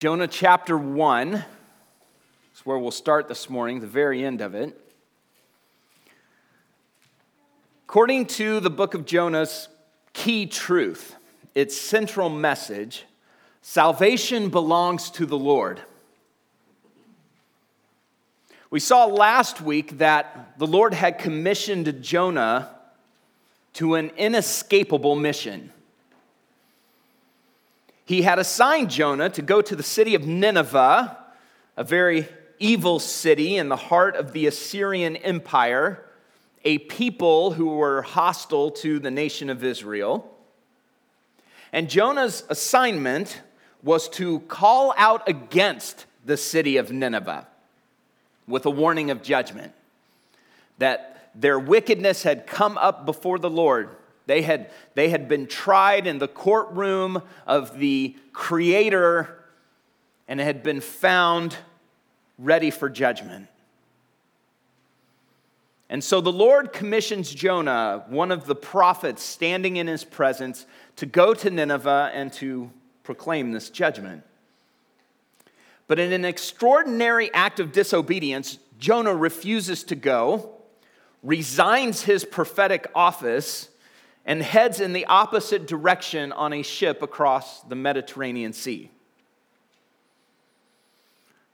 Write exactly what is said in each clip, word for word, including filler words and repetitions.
Jonah chapter one is where we'll start this morning, the very end of it. According to the book of Jonah's key truth, its central message, salvation belongs to the Lord. We saw last week that the Lord had commissioned Jonah to an inescapable mission. He had assigned Jonah to go to the city of Nineveh, a very evil city in the heart of the Assyrian Empire, a people who were hostile to the nation of Israel. And Jonah's assignment was to call out against the city of Nineveh with a warning of judgment, that their wickedness had come up before the Lord. They had, they had been tried in the courtroom of the Creator and had been found ready for judgment. And so the Lord commissions Jonah, one of the prophets standing in his presence, to go to Nineveh and to proclaim this judgment. But in an extraordinary act of disobedience, Jonah refuses to go, resigns his prophetic office, and heads in the opposite direction on a ship across the Mediterranean Sea.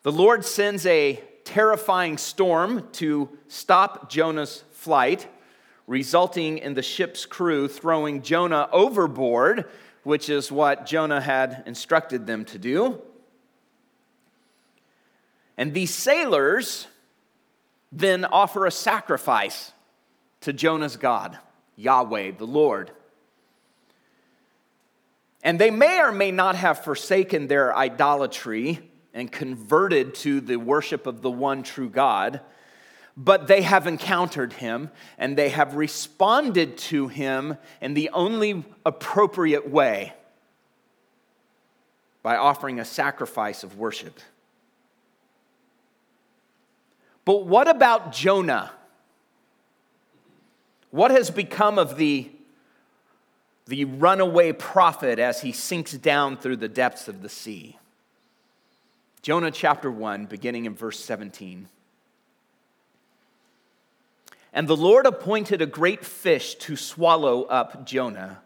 The Lord sends a terrifying storm to stop Jonah's flight, resulting in the ship's crew throwing Jonah overboard, which is what Jonah had instructed them to do. And these sailors then offer a sacrifice to Jonah's God, Yahweh, the Lord. And they may or may not have forsaken their idolatry and converted to the worship of the one true God, but they have encountered him and they have responded to him in the only appropriate way, by offering a sacrifice of worship. But what about Jonah? What has become of the, the runaway prophet as he sinks down through the depths of the sea? Jonah chapter one, beginning in verse seventeen. And the Lord appointed a great fish to swallow up Jonah,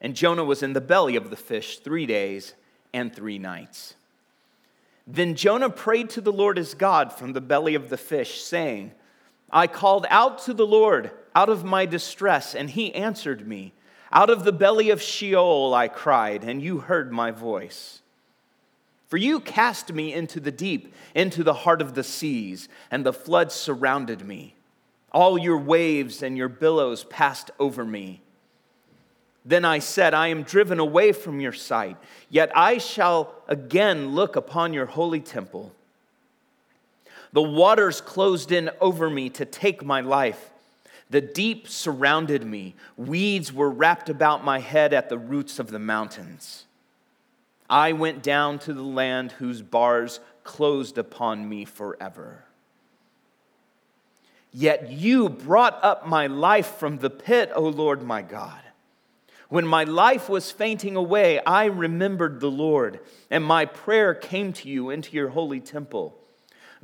and Jonah was in the belly of the fish three days and three nights. Then Jonah prayed to the Lord his God from the belly of the fish, saying, I called out to the Lord out of my distress, and he answered me. Out of the belly of Sheol I cried, and you heard my voice. For you cast me into the deep, into the heart of the seas, and the floods surrounded me. All your waves and your billows passed over me. Then I said, I am driven away from your sight, yet I shall again look upon your holy temple. The waters closed in over me to take my life. The deep surrounded me. Weeds were wrapped about my head at the roots of the mountains. I went down to the land whose bars closed upon me forever. Yet you brought up my life from the pit, O Lord my God. When my life was fainting away, I remembered the Lord, and my prayer came to you into your holy temple.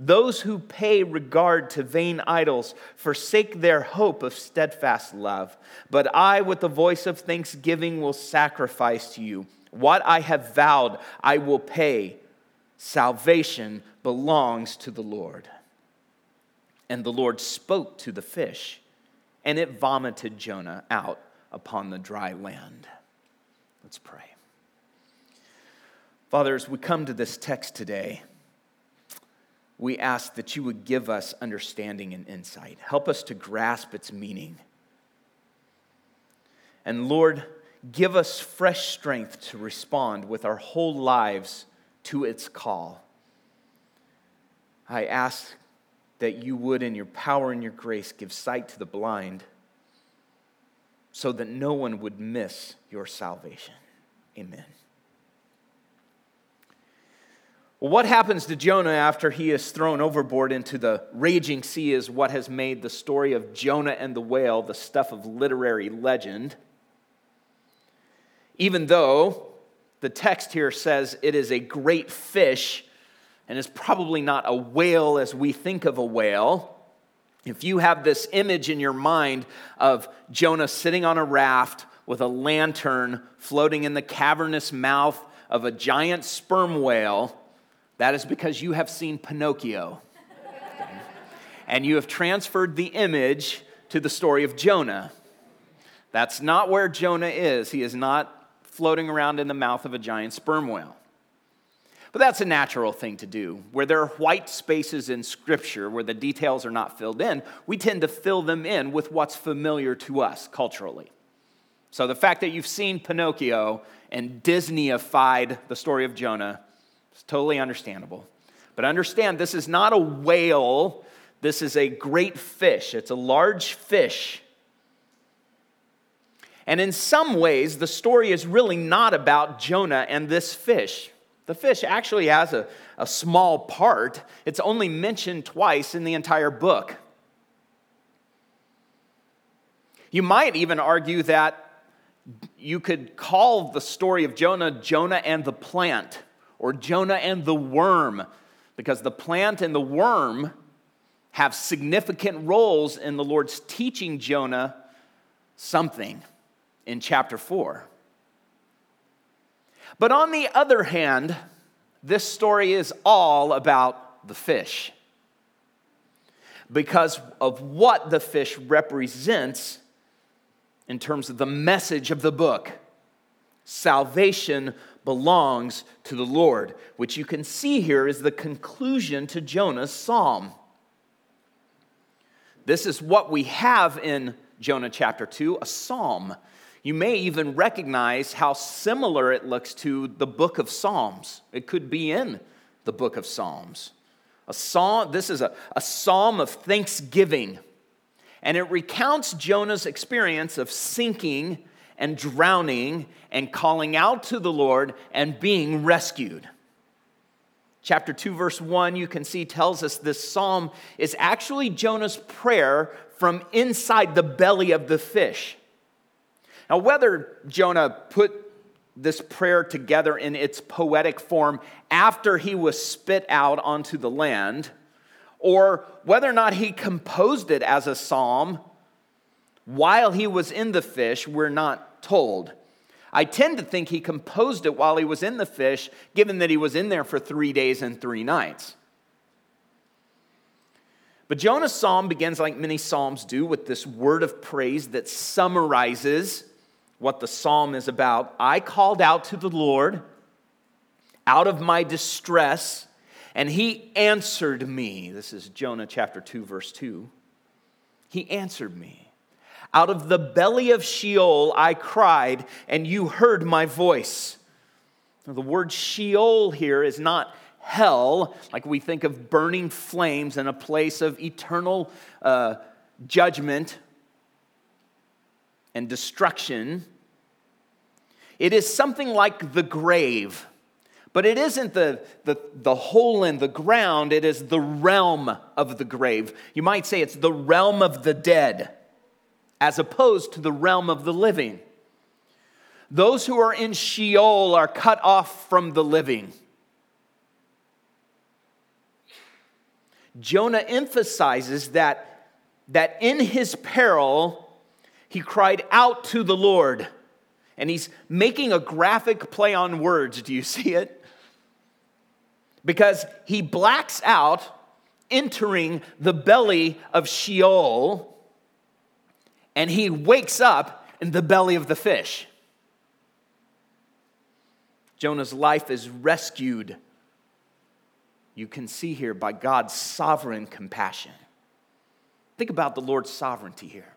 Those who pay regard to vain idols forsake their hope of steadfast love. But I, with the voice of thanksgiving, will sacrifice to you. What I have vowed, I will pay. Salvation belongs to the Lord. And the Lord spoke to the fish, and it vomited Jonah out upon the dry land. Let's pray. Father, as we come to this text today, we ask that you would give us understanding and insight. Help us to grasp its meaning. And Lord, give us fresh strength to respond with our whole lives to its call. I ask that you would, in your power and your grace, give sight to the blind so that no one would miss your salvation. Amen. Well, what happens to Jonah after he is thrown overboard into the raging sea is what has made the story of Jonah and the whale the stuff of literary legend. Even though The text here says it is a great fish, and it's probably not a whale as we think of a whale. If you have this image in your mind of Jonah sitting on a raft with a lantern floating in the cavernous mouth of a giant sperm whale, that is because you have seen Pinocchio. And you have transferred the image to the story of Jonah. That's not where Jonah is. He is not floating around in the mouth of a giant sperm whale. But that's a natural thing to do. Where there are white spaces in Scripture where the details are not filled in, we tend to fill them in with what's familiar to us culturally. So the fact that you've seen Pinocchio and Disneyified the story of Jonah is totally understandable. But understand, this is not a whale. This is a great fish. It's a large fish. And in some ways, the story is really not about Jonah and this fish. The fish actually has a, a small part. It's only mentioned twice in the entire book. You might even argue that you could call the story of Jonah, Jonah and the plant, or Jonah and the worm, because the plant and the worm have significant roles in the Lord's teaching Jonah something in chapter four. But on the other hand, this story is all about the fish, because of what the fish represents in terms of the message of the book. Salvation belongs to the Lord, which you can see here is the conclusion to Jonah's psalm. This is what we have in Jonah chapter two, a psalm. You may even recognize how similar it looks to the book of Psalms. It could be in the book of Psalms. A psalm, this is a, a psalm of thanksgiving, and it recounts Jonah's experience of sinking and drowning and calling out to the Lord and being rescued. Chapter two, verse one, you can see, tells us this psalm is actually Jonah's prayer from inside the belly of the fish. Now, whether Jonah put this prayer together in its poetic form after he was spit out onto the land, or whether or not he composed it as a psalm while he was in the fish, we're not told. I tend to think he composed it while he was in the fish, given that he was in there for three days and three nights. But Jonah's psalm begins, like many psalms do, with this word of praise that summarizes what the psalm is about. I called out to the Lord out of my distress, and he answered me. This is Jonah chapter two, verse two. He answered me. Out of the belly of Sheol I cried, and you heard my voice. Now, the word Sheol here is not hell, like we think of burning flames and a place of eternal uh, judgment and destruction. It is something like the grave, but it isn't the, the, the hole in the ground. It is the realm of the grave. You might say it's the realm of the dead, as opposed to the realm of the living. Those who are in Sheol are cut off from the living. Jonah emphasizes that, that in his peril, he cried out to the Lord. And he's making a graphic play on words. Do you see it? Because he blacks out, entering the belly of Sheol, and he wakes up in the belly of the fish. Jonah's life is rescued, you can see here, by God's sovereign compassion. Think about the Lord's sovereignty here.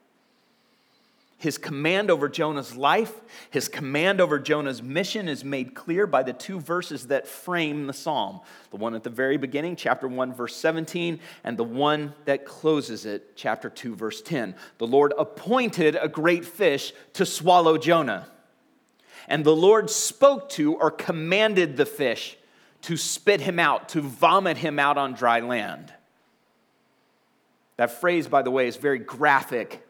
His command over Jonah's life, his command over Jonah's mission is made clear by the two verses that frame the psalm. The one at the very beginning, chapter one, verse seventeen, and the one that closes it, chapter two, verse ten. The Lord appointed a great fish to swallow Jonah. And the Lord spoke to or commanded the fish to spit him out, to vomit him out on dry land. That phrase, by the way, is very graphic.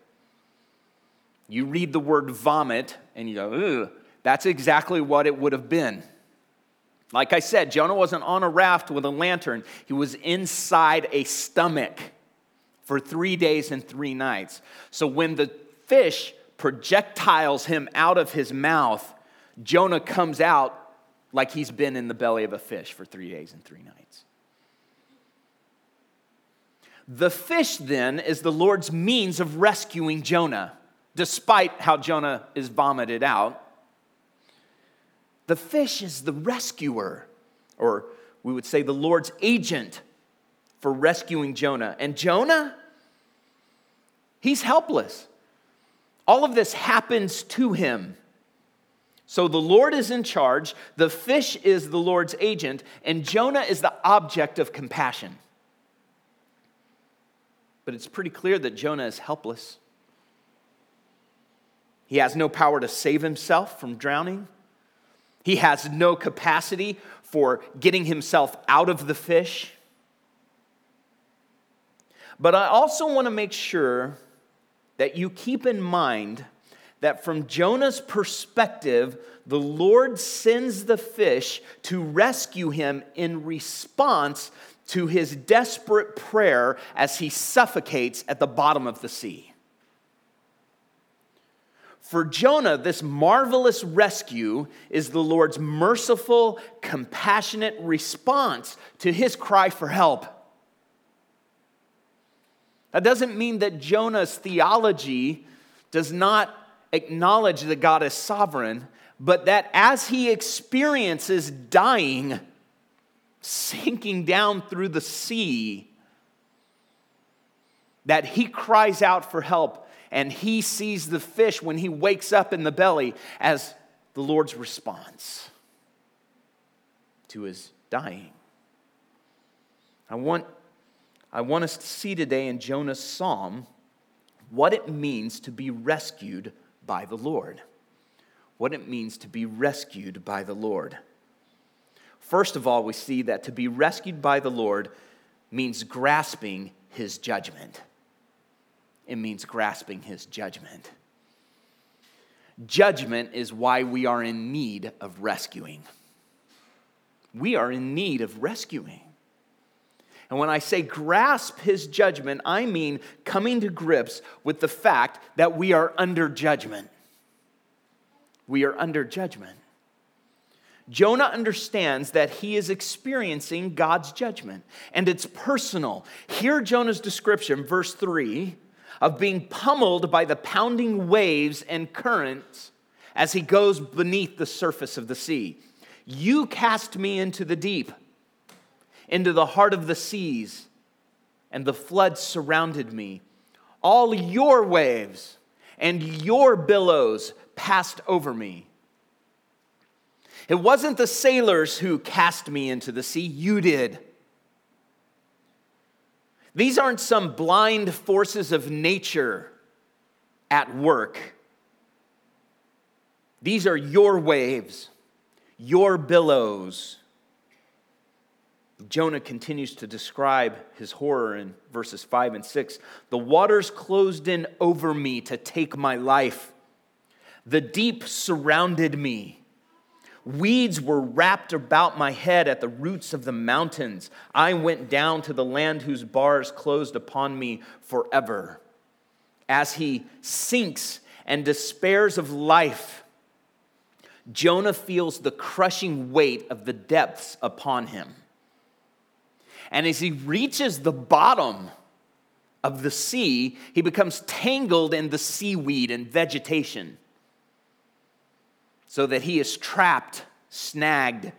You read the word vomit and you go, ugh, That's exactly what it would have been. Like I said, Jonah wasn't on a raft with a lantern. He was inside a stomach for three days and three nights. So when the fish projectiles him out of his mouth, Jonah comes out like he's been in the belly of a fish for three days and three nights. The fish, then, is the Lord's means of rescuing Jonah, despite how Jonah is vomited out. The fish is the rescuer, or we would say the Lord's agent for rescuing Jonah. And Jonah, he's helpless. All of this happens to him. So the Lord is in charge, the fish is the Lord's agent, and Jonah is the object of compassion. But it's pretty clear that Jonah is helpless. He has no power to save himself from drowning. He has no capacity for getting himself out of the fish. But I also want to make sure that you keep in mind that from Jonah's perspective, the Lord sends the fish to rescue him in response to his desperate prayer as he suffocates at the bottom of the sea. For Jonah, this marvelous rescue is the Lord's merciful, compassionate response to his cry for help. That doesn't mean that Jonah's theology does not acknowledge that God is sovereign, but that as he experiences dying, sinking down through the sea, that he cries out for help and he sees the fish when he wakes up in the belly as the Lord's response to his dying. I want, I want us to see today in Jonah's psalm what it means to be rescued by the Lord. What it means to be rescued by the Lord. First of all, we see that to be rescued by the Lord means grasping his judgment. It means grasping his judgment. Judgment is why we are in need of rescuing. We are in need of rescuing. And when I say grasp his judgment, I mean coming to grips with the fact that we are under judgment. We are under judgment. Jonah understands that he is experiencing God's judgment, and it's personal. Hear Jonah's description, verse three, of being pummeled by the pounding waves and currents as he goes beneath the surface of the sea. You cast me into the deep, into the heart of the seas, and the floods surrounded me. All your waves and your billows passed over me. It wasn't the sailors who cast me into the sea, you did. These aren't some blind forces of nature at work. These are your waves, your billows. Jonah continues to describe his horror in verses five and six. The waters closed in over me to take my life. The deep surrounded me. Weeds were wrapped about my head at the roots of the mountains. I went down to the land whose bars closed upon me forever. As he sinks and despairs of life, Jonah feels the crushing weight of the depths upon him. And as he reaches the bottom of the sea, he becomes tangled in the seaweed and vegetation so that he is trapped, snagged.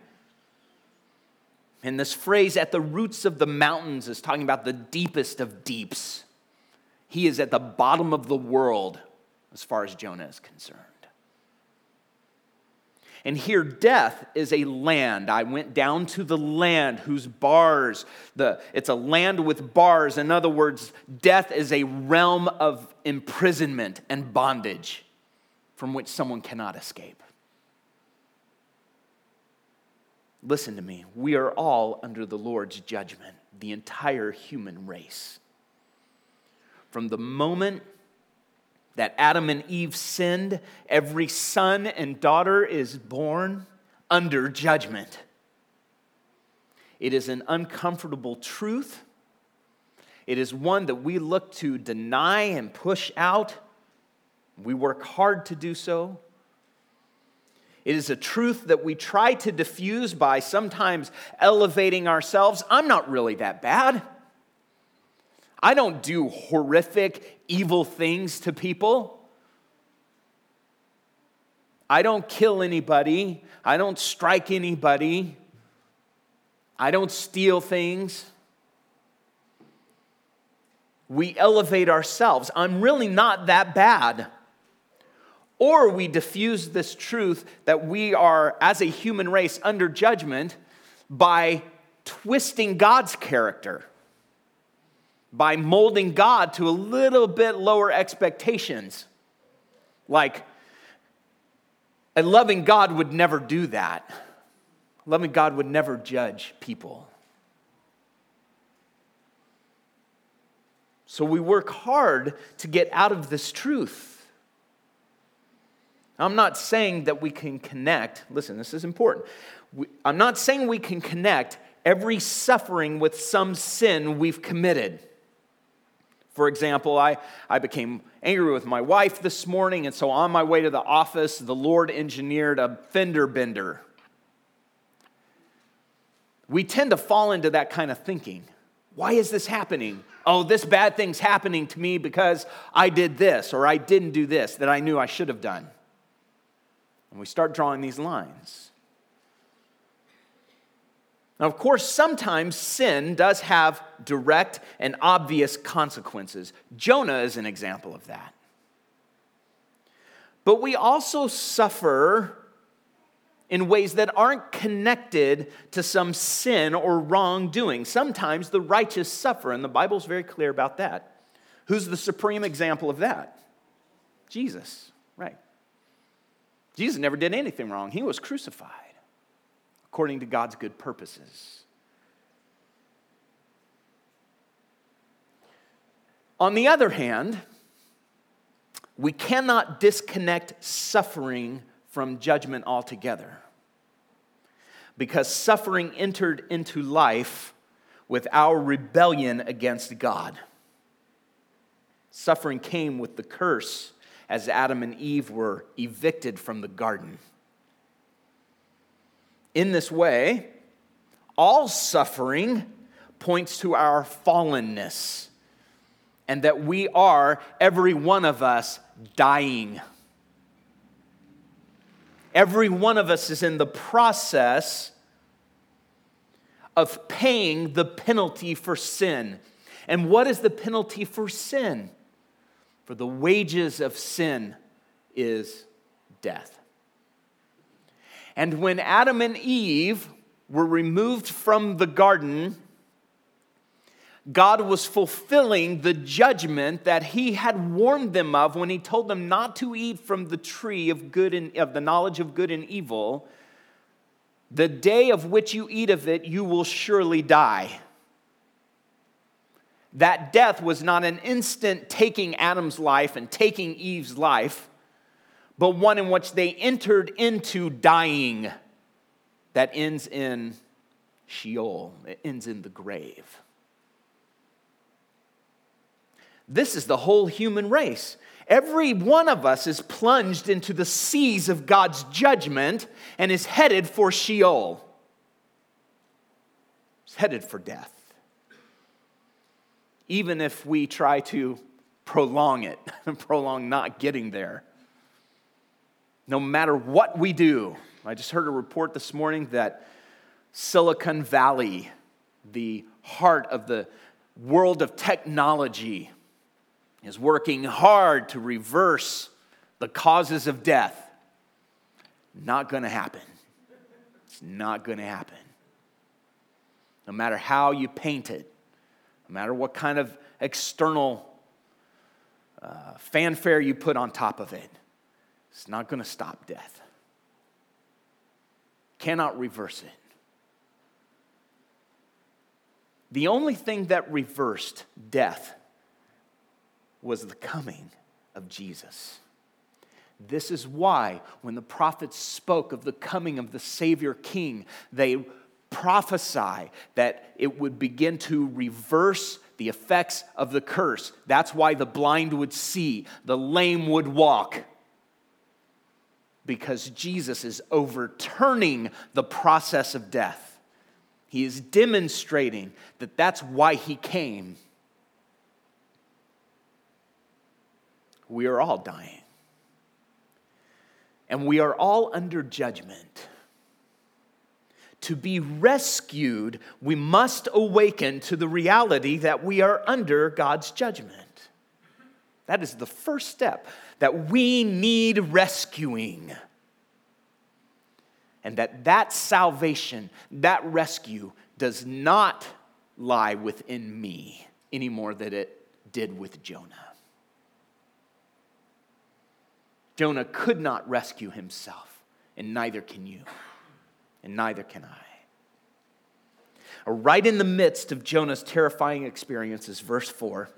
And this phrase, at the roots of the mountains, is talking about the deepest of deeps. He is at the bottom of the world as far as Jonah is concerned. And here, death is a land. I went down to the land whose bars, the it's a land with bars. In other words, death is a realm of imprisonment and bondage from which someone cannot escape. Listen to me. We are all under the Lord's judgment, the entire human race. From the moment that Adam and Eve sinned, every son and daughter is born under judgment. It is an uncomfortable truth. It is one that we look to deny and push out. We work hard to do so. It is a truth that we try to diffuse by sometimes elevating ourselves. I'm not really that bad. I don't do horrific, evil things to people. I don't kill anybody. I don't strike anybody. I don't steal things. We elevate ourselves. I'm really not that bad. Or we diffuse this truth that we are, as a human race, under judgment by twisting God's character, by molding God to a little bit lower expectations. Like, a loving God would never do that. A loving God would never judge people. So we work hard to get out of this truth. I'm not saying that we can connect. Listen, this is important. We, I'm not saying we can connect every suffering with some sin we've committed. For example, I, I became angry with my wife this morning, and so on my way to the office, the Lord engineered a fender bender. We tend to fall into that kind of thinking. Why is this happening? Oh, this bad thing's happening to me because I did this or I didn't do this that I knew I should have done. And we start drawing these lines. Now, of course, sometimes sin does have direct and obvious consequences. Jonah is an example of that. But we also suffer in ways that aren't connected to some sin or wrongdoing. Sometimes the righteous suffer, and the Bible's very clear about that. Who's the supreme example of that? Jesus, right? Jesus never did anything wrong. He was crucified according to God's good purposes. On the other hand, we cannot disconnect suffering from judgment altogether, because suffering entered into life with our rebellion against God. Suffering came with the curse as Adam and Eve were evicted from the garden. In this way, all suffering points to our fallenness, and that we are, every one of us, dying. Every one of us is in the process of paying the penalty for sin. And what is the penalty for sin? For the wages of sin is death. And when Adam and Eve were removed from the garden, God was fulfilling the judgment that he had warned them of when he told them not to eat from the tree of good and of the knowledge of good and evil. The day of which you eat of it, you will surely die. That death was not an instant taking Adam's life and taking Eve's life, but one in which they entered into dying that ends in Sheol. It ends in the grave. This is the whole human race. Every one of us is plunged into the seas of God's judgment and is headed for Sheol. It's headed for death. Even if we try to prolong it, prolong not getting there. No matter what we do. I just heard a report this morning that Silicon Valley, the heart of the world of technology, is working hard to reverse the causes of death. Not going to happen. It's not going to happen. No matter how you paint it, no matter what kind of external uh, fanfare you put on top of it, it's not going to stop death. Cannot reverse it. The only thing that reversed death was the coming of Jesus. This is why when the prophets spoke of the coming of the Savior King, they prophesy that it would begin to reverse the effects of the curse. That's why the blind would see, the lame would walk, because Jesus is overturning the process of death. He is demonstrating that that's why he came. We are all dying. And we are all under judgment. To be rescued, we must awaken to the reality that we are under God's judgment. That is the first step, that we need rescuing. And that that salvation, that rescue, does not lie within me any more than it did with Jonah. Jonah could not rescue himself, and neither can you, and neither can I. Right in the midst of Jonah's terrifying experience is verse four,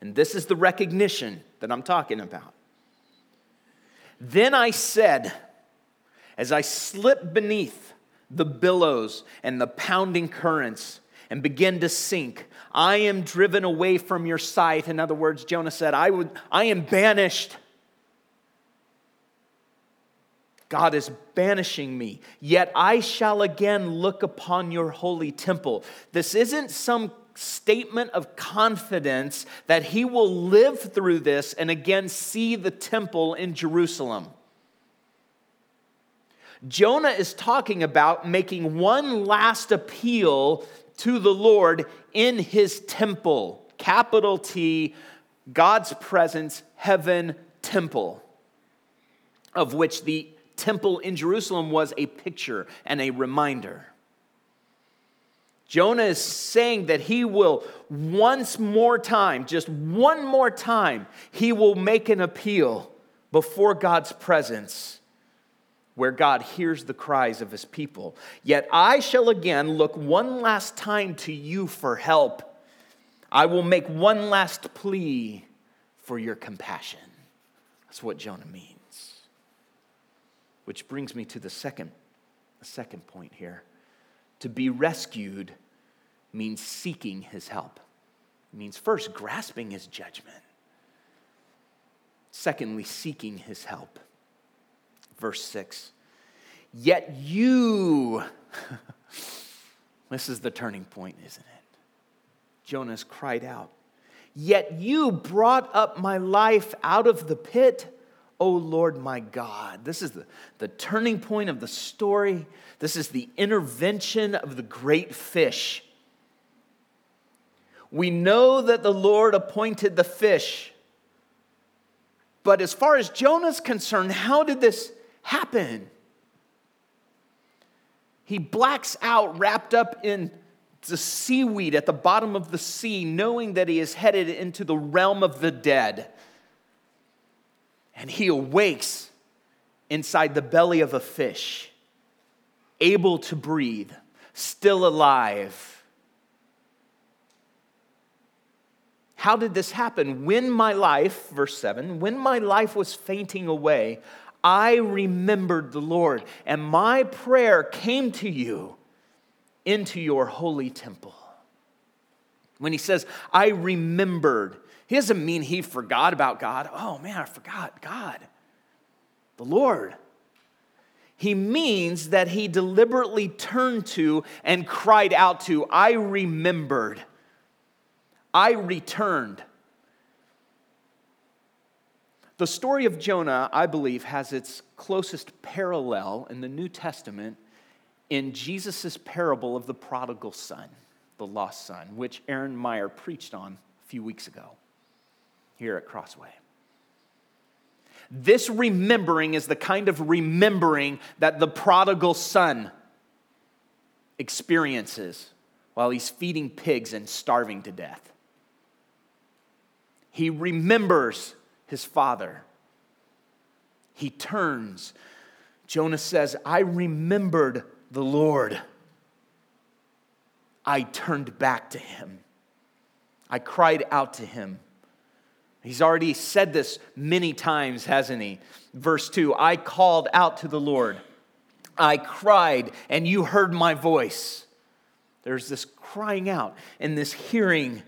and this is the recognition that I'm talking about. Then I said, as I slipped beneath the billows and the pounding currents and begin to sink, I am driven away from your sight. In other words, Jonah said, I would, I am banished. God is banishing me, yet I shall again look upon your holy temple. This isn't some statement of confidence that he will live through this and again see the temple in Jerusalem. Jonah is talking about making one last appeal to the Lord in his temple. Capital T, God's presence, heaven, temple, of which the temple in Jerusalem was a picture and a reminder. Jonah is saying that he will once more time, just one more time, he will make an appeal before God's presence, where God hears the cries of his people. Yet I shall again look one last time to you for help. I will make one last plea for your compassion. That's what Jonah means. Which brings me to the second, the second point here. To be rescued means seeking his help. It means first grasping his judgment. Secondly, seeking his help. Verse six, yet you, this is the turning point, isn't it? Jonah's cried out, yet you brought up my life out of the pit, O Lord my God. This is the, the turning point of the story. This is the intervention of the great fish. We know that the Lord appointed the fish. But as far as Jonah's concerned, how did this happen? He blacks out, wrapped up in the seaweed at the bottom of the sea, knowing that he is headed into the realm of the dead. And he awakes inside the belly of a fish, able to breathe, still alive. How did this happen? When my life, verse seven, when my life was fainting away, I remembered the Lord, and my prayer came to you into your holy temple. When he says, I remembered, he doesn't mean he forgot about God. Oh, man, I forgot God, the Lord. He means that he deliberately turned to and cried out to, I remembered. I returned. The story of Jonah, I believe, has its closest parallel in the New Testament in Jesus' parable of the prodigal son, the lost son, which Aaron Meyer preached on a few weeks ago here at Crossway. This remembering is the kind of remembering that the prodigal son experiences while he's feeding pigs and starving to death. He remembers his father. He turns. Jonah says, I remembered the Lord. I turned back to him. I cried out to him. He's already said this many times, hasn't he? Verse two, I called out to the Lord. I cried, and you heard my voice. There's this crying out and this hearing.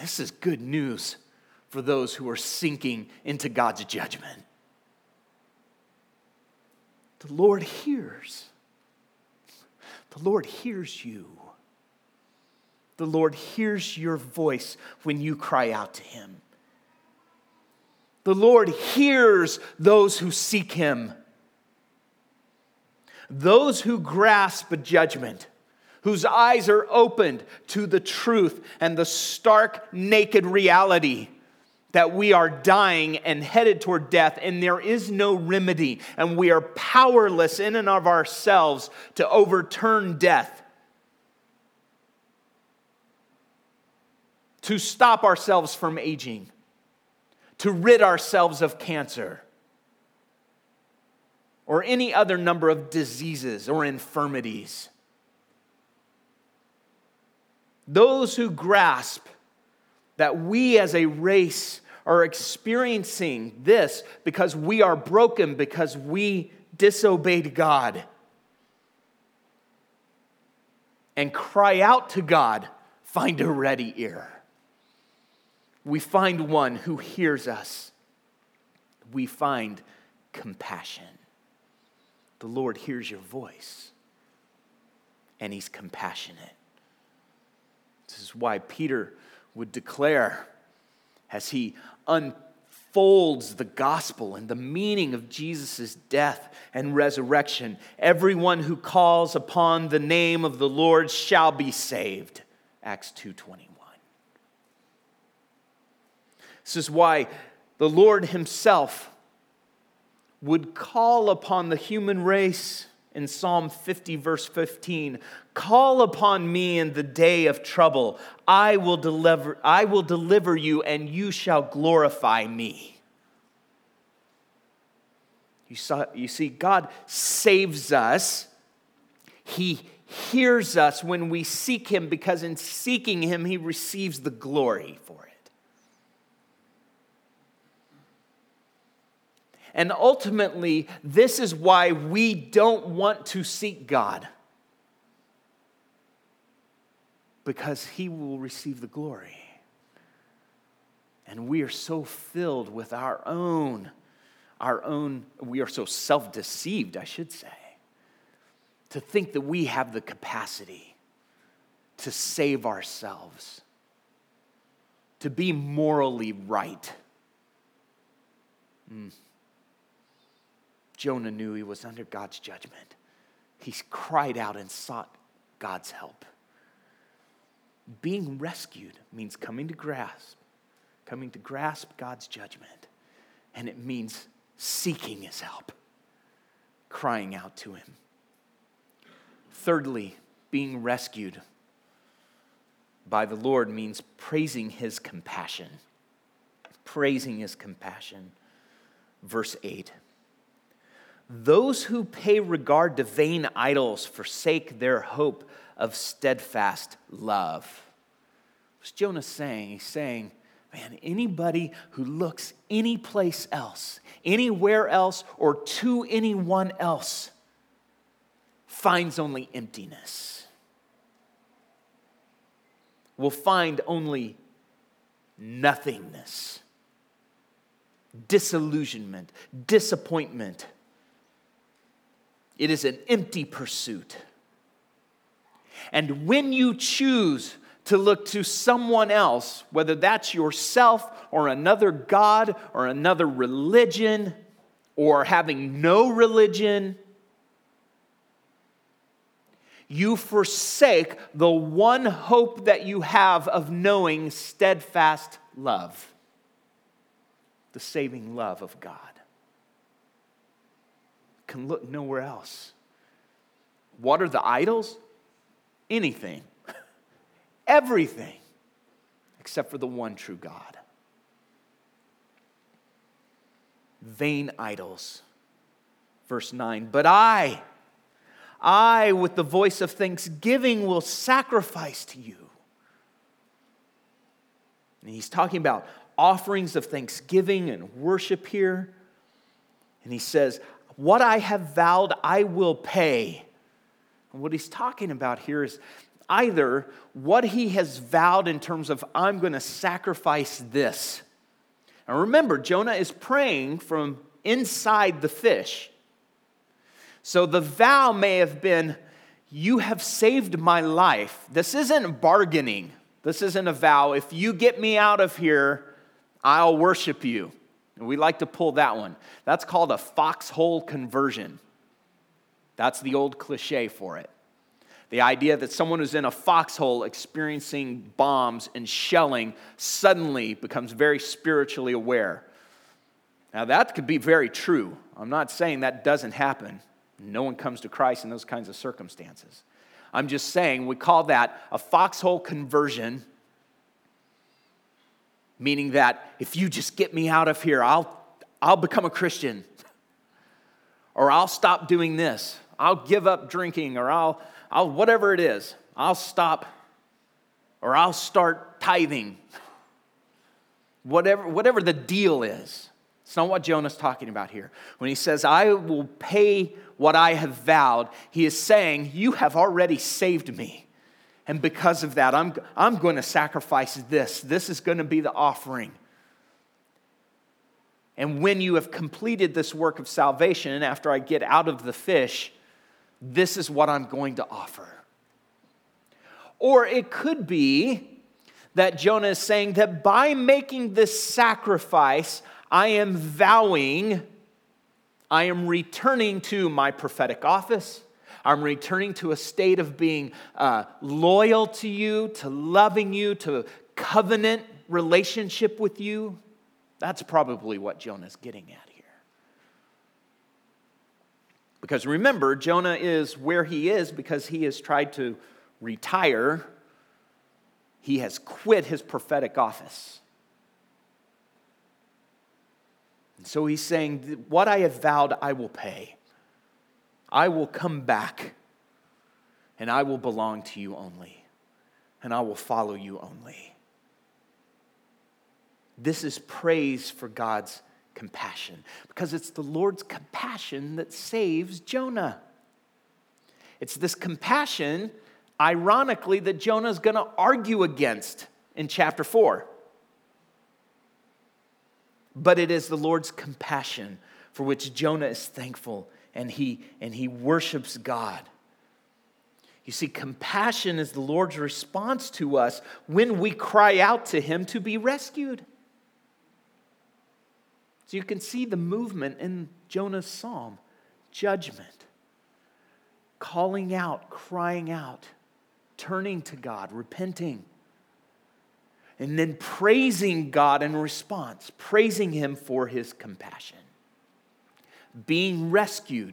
This is good news for those who are sinking into God's judgment. The Lord hears. The Lord hears you. The Lord hears your voice when you cry out to him. The Lord hears those who seek him. Those who grasp a judgment, whose eyes are opened to the truth and the stark naked reality that we are dying and headed toward death, and there is no remedy, and we are powerless in and of ourselves to overturn death, to stop ourselves from aging, to rid ourselves of cancer, or any other number of diseases or infirmities. Those who grasp that we as a race are experiencing this because we are broken, because we disobeyed God, and cry out to God, find a ready ear. We find one who hears us. We find compassion. The Lord hears your voice, and he's compassionate. This is why Peter would declare, as he unfolds the gospel and the meaning of Jesus' death and resurrection, everyone who calls upon the name of the Lord shall be saved. Acts two twenty-one. This is why the Lord himself would call upon the human race in Psalm fifty, verse fifteen, call upon me in the day of trouble. I will deliver, I will deliver you, and you shall glorify me. You saw, you see, God saves us. He hears us when we seek him, because in seeking him, he receives the glory for it. And ultimately, this is why we don't want to seek God, because he will receive the glory. And we are so filled with our own, our own, we are so self-deceived, I should say, to think that we have the capacity to save ourselves, to be morally right. Mm. Jonah knew he was under God's judgment. He cried out and sought God's help. Being rescued means coming to grasp, coming to grasp God's judgment. And it means seeking his help, crying out to him. Thirdly, being rescued by the Lord means praising his compassion. Praising his compassion. Verse eight. Those who pay regard to vain idols forsake their hope of steadfast love. What's Jonah saying? He's saying, man, anybody who looks any place else, anywhere else, or to anyone else, finds only emptiness. Will find only nothingness, disillusionment, disappointment. It is an empty pursuit. And when you choose to look to someone else, whether that's yourself or another god or another religion or having no religion, you forsake the one hope that you have of knowing steadfast love, the saving love of God. Can look nowhere else. What are the idols? Anything. Everything. Except for the one true God. Vain idols. Verse nine. But I, I with the voice of thanksgiving will sacrifice to you. And he's talking about offerings of thanksgiving and worship here. And he says, what I have vowed, I will pay. And what he's talking about here is either what he has vowed in terms of, I'm going to sacrifice this. And remember, Jonah is praying from inside the fish. So the vow may have been, you have saved my life. This isn't bargaining. This isn't a vow. If you get me out of here, I'll worship you. And we like to pull that one. That's called a foxhole conversion. That's the old cliche for it. The idea that someone who's in a foxhole experiencing bombs and shelling suddenly becomes very spiritually aware. Now that could be very true. I'm not saying that doesn't happen. No one comes to Christ in those kinds of circumstances. I'm just saying we call that a foxhole conversion, meaning that if you just get me out of here, I'll, I'll become a Christian, or I'll stop doing this, I'll give up drinking, or I'll, I'll whatever it is, I'll stop, or I'll start tithing, whatever, whatever the deal is. It's not what Jonah's talking about here. When he says, I will pay what I have vowed, he is saying, you have already saved me. And because of that, I'm, I'm going to sacrifice this. This is going to be the offering. And when you have completed this work of salvation, and after I get out of the fish, this is what I'm going to offer. Or it could be that Jonah is saying that by making this sacrifice, I am vowing, I am returning to my prophetic office. I'm returning to a state of being uh, loyal to you, to loving you, to covenant relationship with you. That's probably what Jonah's getting at here. Because remember, Jonah is where he is because he has tried to retire. He has quit his prophetic office. So he's saying, what I have vowed, I will pay. I will come back, and I will belong to you only, and I will follow you only. This is praise for God's compassion, because it's the Lord's compassion that saves Jonah. It's this compassion, ironically, that Jonah's going to argue against in chapter four. But it is the Lord's compassion for which Jonah is thankful, and he, and he worships God. You see, compassion is the Lord's response to us when we cry out to him to be rescued. So you can see the movement in Jonah's psalm, judgment, calling out, crying out, turning to God, repenting. And then praising God in response, praising him for his compassion. Being rescued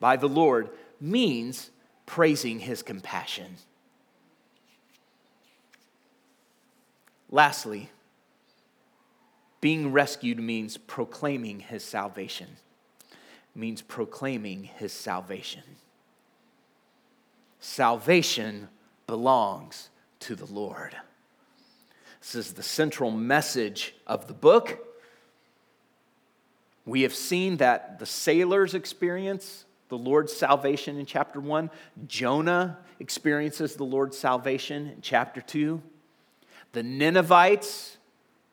by the Lord means praising his compassion. Lastly, being rescued means proclaiming his salvation. It means proclaiming his salvation. Salvation belongs to the Lord. This is the central message of the book. We have seen that the sailors experience the Lord's salvation in chapter one. Jonah experiences the Lord's salvation in chapter two. The Ninevites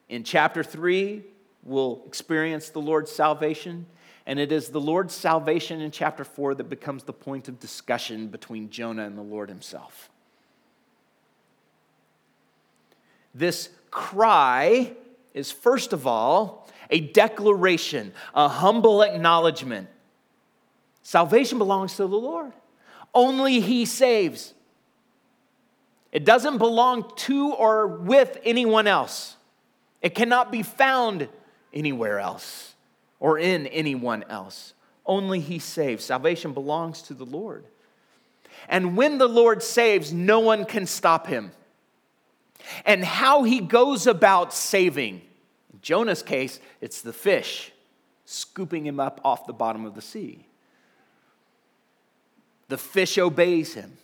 in chapter three will experience the Lord's salvation. And it is the Lord's salvation in chapter four that becomes the point of discussion between Jonah and the Lord himself. This cry is, first of all, a declaration, a humble acknowledgement. Salvation belongs to the Lord. Only he saves. It doesn't belong to or with anyone else. It cannot be found anywhere else or in anyone else. Only he saves. Salvation belongs to the Lord. And when the Lord saves, no one can stop him. And how he goes about saving. In Jonah's case, it's the fish scooping him up off the bottom of the sea. The fish obeys him.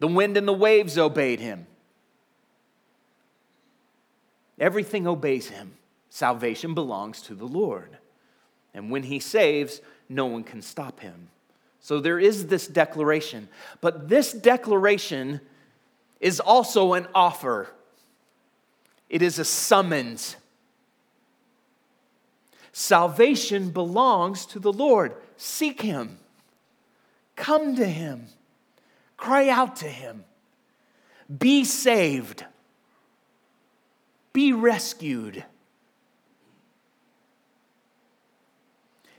The wind and the waves obeyed him. Everything obeys him. Salvation belongs to the Lord. And when he saves, no one can stop him. So there is this declaration. But this declaration is also an offer. It is a summons. Salvation belongs to the Lord. Seek him. Come to him. Cry out to him. Be saved. Be rescued.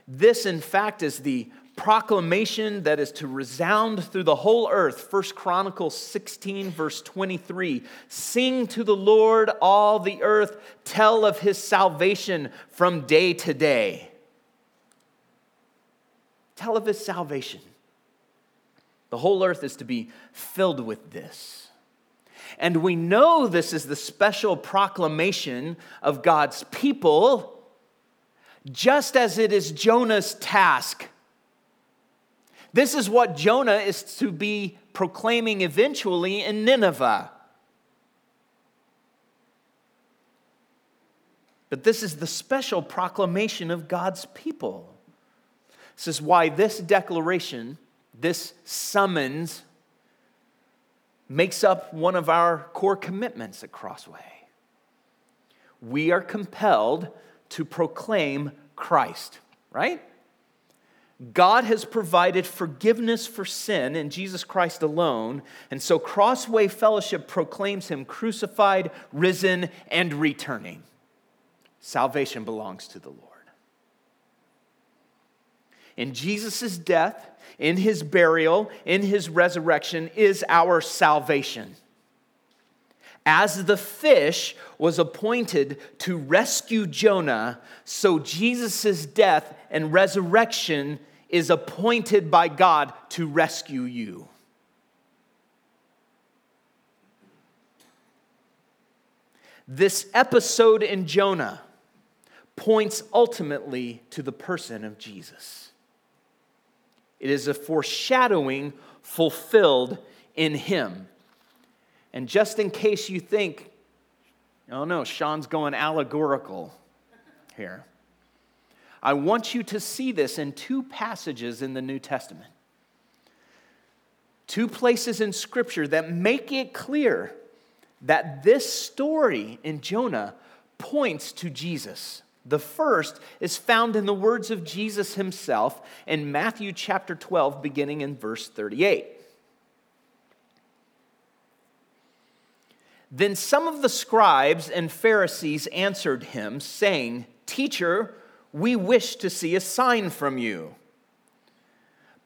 This, in fact, is the proclamation that is to resound through the whole earth. First Chronicles sixteen, verse twenty-three. Sing to the Lord, all the earth. Tell of his salvation from day to day. Tell of his salvation. The whole earth is to be filled with this. And we know this is the special proclamation of God's people, just as it is Jonah's task. This is what Jonah is to be proclaiming eventually in Nineveh. But this is the special proclamation of God's people. This is why this declaration, this summons, makes up one of our core commitments at Crossway. We are compelled to proclaim Christ, right? God has provided forgiveness for sin in Jesus Christ alone, and so Crossway Fellowship proclaims him crucified, risen, and returning. Salvation belongs to the Lord. In Jesus' death, in his burial, in his resurrection is our salvation. As the fish was appointed to rescue Jonah, so Jesus' death and resurrection is appointed by God to rescue you. This episode in Jonah points ultimately to the person of Jesus. It is a foreshadowing fulfilled in him. And just in case you think, oh no, Sean's going allegorical here, I want you to see this in two passages in the New Testament. Two places in Scripture that make it clear that this story in Jonah points to Jesus. The first is found in the words of Jesus himself in Matthew chapter twelve, beginning in verse thirty-eight. Then some of the scribes and Pharisees answered him, saying, "Teacher, we wish to see a sign from you."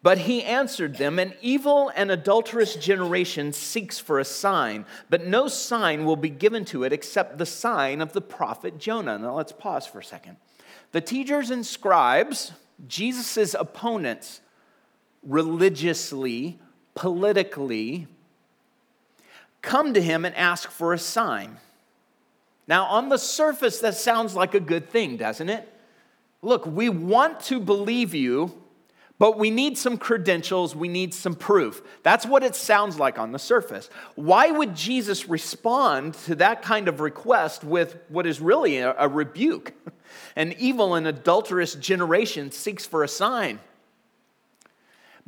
But he answered them, "An evil and adulterous generation seeks for a sign, but no sign will be given to it except the sign of the prophet Jonah." Now let's pause for a second. The teachers and scribes, Jesus' opponents, religiously, politically, come to him and ask for a sign. Now, on the surface, that sounds like a good thing, doesn't it? Look, we want to believe you, but we need some credentials, we need some proof. That's what it sounds like on the surface. Why would Jesus respond to that kind of request with what is really a, a rebuke? An evil and adulterous generation seeks for a sign.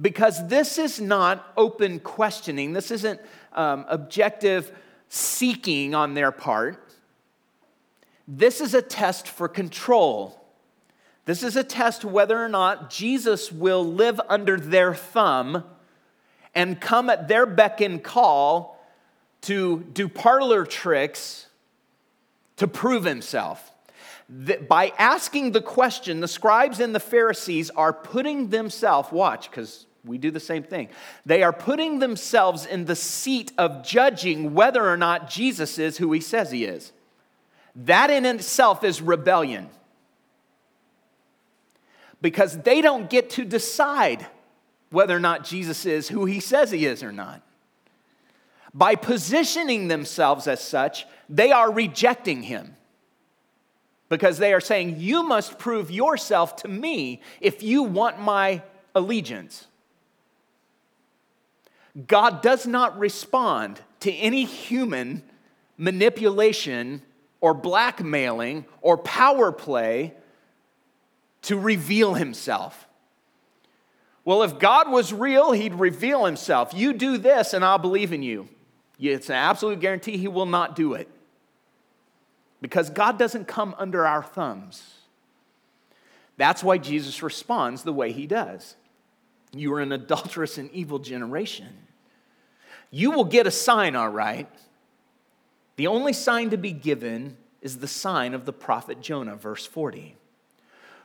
Because this is not open questioning. This isn't um, objective seeking on their part. This is a test for control. This is a test whether or not Jesus will live under their thumb and come at their beck and call to do parlor tricks to prove himself. By asking the question, the scribes and the Pharisees are putting themselves, watch, because we do the same thing. They are putting themselves in the seat of judging whether or not Jesus is who he says he is. That in itself is rebellion. Because they don't get to decide whether or not Jesus is who he says he is or not. By positioning themselves as such, they are rejecting him. Because they are saying, you must prove yourself to me if you want my allegiance. God does not respond to any human manipulation or blackmailing or power play to reveal himself. Well, if God was real, he'd reveal himself. You do this and I'll believe in you. It's an absolute guarantee he will not do it, because God doesn't come under our thumbs. That's why Jesus responds the way he does. You are an adulterous and evil generation. You will get a sign, all right. The only sign to be given is the sign of the prophet Jonah, verse forty.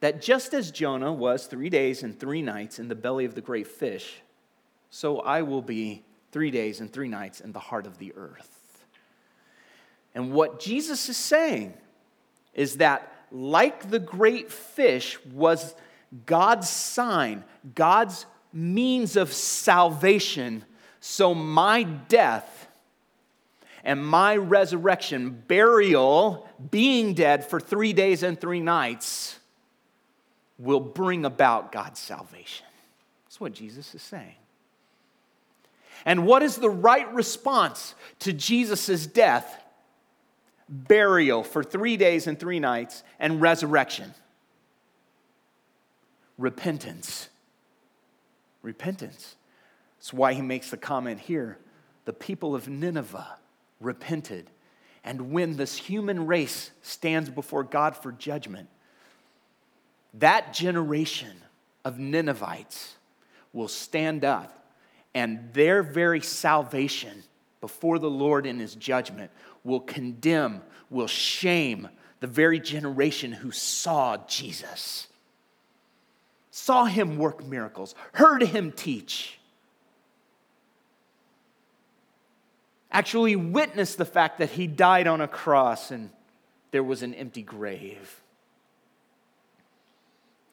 that just as Jonah was three days and three nights in the belly of the great fish, so I will be three days and three nights in the heart of the earth. And what Jesus is saying is that, like the great fish was God's sign, God's means of salvation, so my death and my resurrection, burial, being dead for three days and three nights, will bring about God's salvation. That's what Jesus is saying. And what is the right response to Jesus' death, burial for three days and three nights, and resurrection? Repentance. Repentance. That's why he makes the comment here. The people of Nineveh repented. And when this human race stands before God for judgment, that generation of Ninevites will stand up, and their very salvation before the Lord in his judgment will condemn, will shame the very generation who saw Jesus, saw him work miracles, heard him teach, actually witnessed the fact that he died on a cross and there was an empty grave.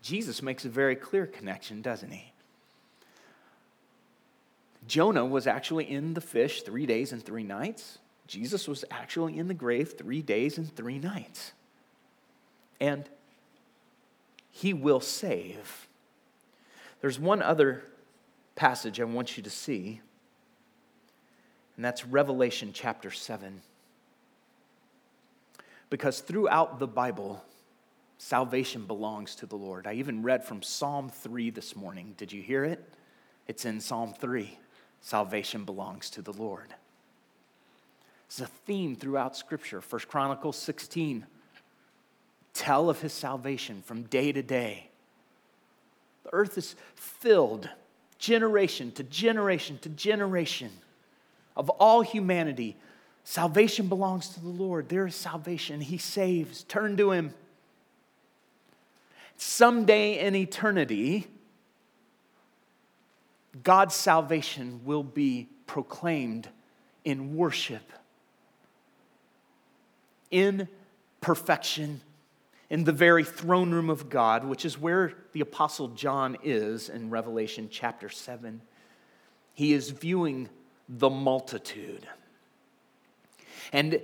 Jesus makes a very clear connection, doesn't he? Jonah was actually in the fish three days and three nights. Jesus was actually in the grave three days and three nights. And he will save. There's one other passage I want you to see, and that's Revelation chapter seven. Because throughout the Bible, salvation belongs to the Lord. I even read from Psalm three this morning. Did you hear it? It's in Psalm three. Salvation belongs to the Lord. It's a theme throughout Scripture. First Chronicles sixteen, tell of his salvation from day to day. The earth is filled, generation to generation to generation, of all humanity. Salvation belongs to the Lord. There is salvation. He saves. Turn to him. Someday in eternity, God's salvation will be proclaimed in worship, in perfection, in the very throne room of God, which is where the Apostle John is in Revelation chapter seven. He is viewing the multitude. And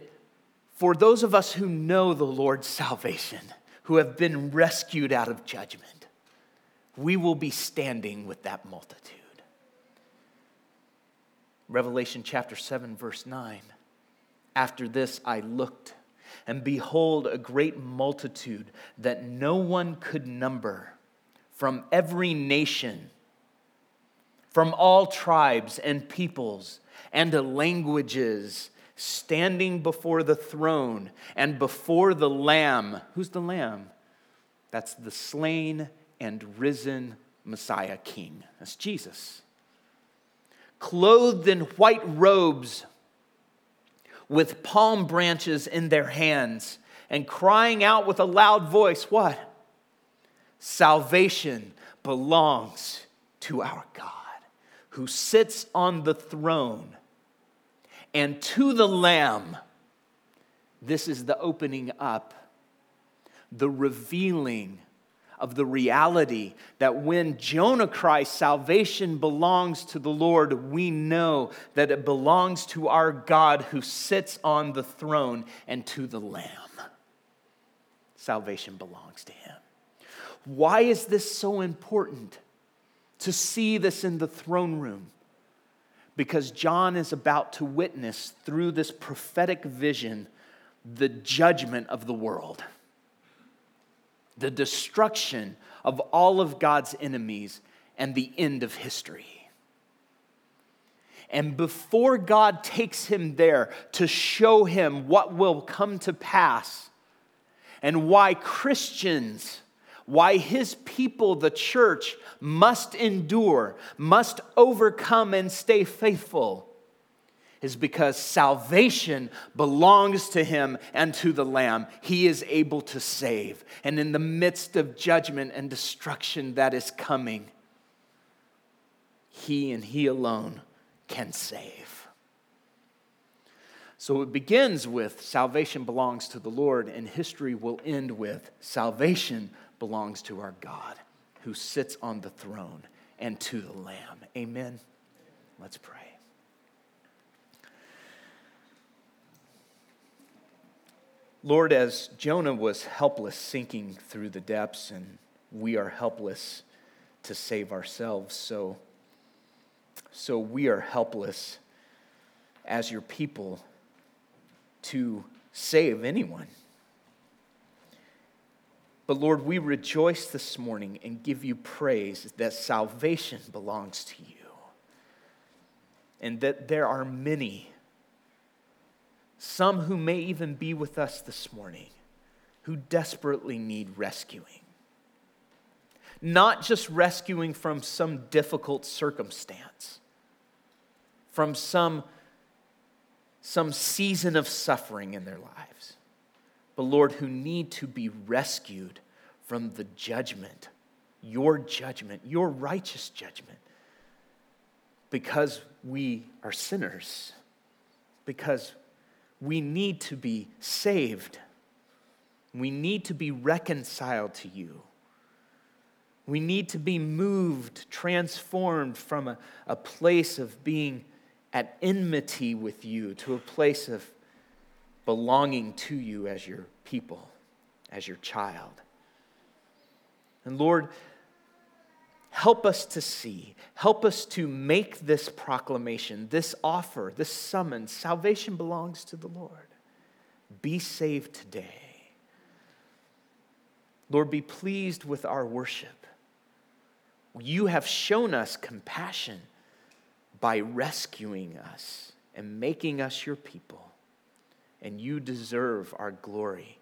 for those of us who know the Lord's salvation, who have been rescued out of judgment, we will be standing with that multitude. Revelation chapter seven, verse nine. After this I looked, and behold, a great multitude that no one could number, from every nation, from all tribes and peoples and languages, standing before the throne and before the Lamb. Who's the Lamb? That's the slain and risen Messiah King. That's Jesus. Clothed in white robes, with palm branches in their hands, and crying out with a loud voice, what? Salvation belongs to our God, who sits on the throne, and to the Lamb. This is the opening up, the revealing of the reality that when Jonah cries, salvation belongs to the Lord, we know that it belongs to our God who sits on the throne and to the Lamb. Salvation belongs to him. Why is this so important to see this in the throne room? Because John is about to witness through this prophetic vision the judgment of the world. The destruction of all of God's enemies and the end of history. And before God takes him there to show him what will come to pass and why Christians, why his people, the church, must endure, must overcome and stay faithful, is because salvation belongs to him and to the Lamb. He is able to save. And in the midst of judgment and destruction that is coming, he and he alone can save. So it begins with salvation belongs to the Lord, and history will end with salvation belongs to our God who sits on the throne and to the Lamb. Amen. Let's pray. Lord, as Jonah was helpless sinking through the depths, and we are helpless to save ourselves, so, so we are helpless as your people to save anyone. But Lord, we rejoice this morning and give you praise that salvation belongs to you, and that there are many, some who may even be with us this morning, who desperately need rescuing. Not just rescuing from some difficult circumstance, from some, some season of suffering in their lives, but Lord, who need to be rescued from the judgment, your judgment, your righteous judgment, because we are sinners, because we need to be saved. We need to be reconciled to you. We need to be moved, transformed from a, a place of being at enmity with you to a place of belonging to you as your people, as your child. And Lord, help us to see, help us to make this proclamation, this offer, this summons. Salvation belongs to the Lord. Be saved today. Lord, be pleased with our worship. You have shown us compassion by rescuing us and making us your people, and you deserve our glory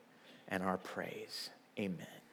and our praise. Amen.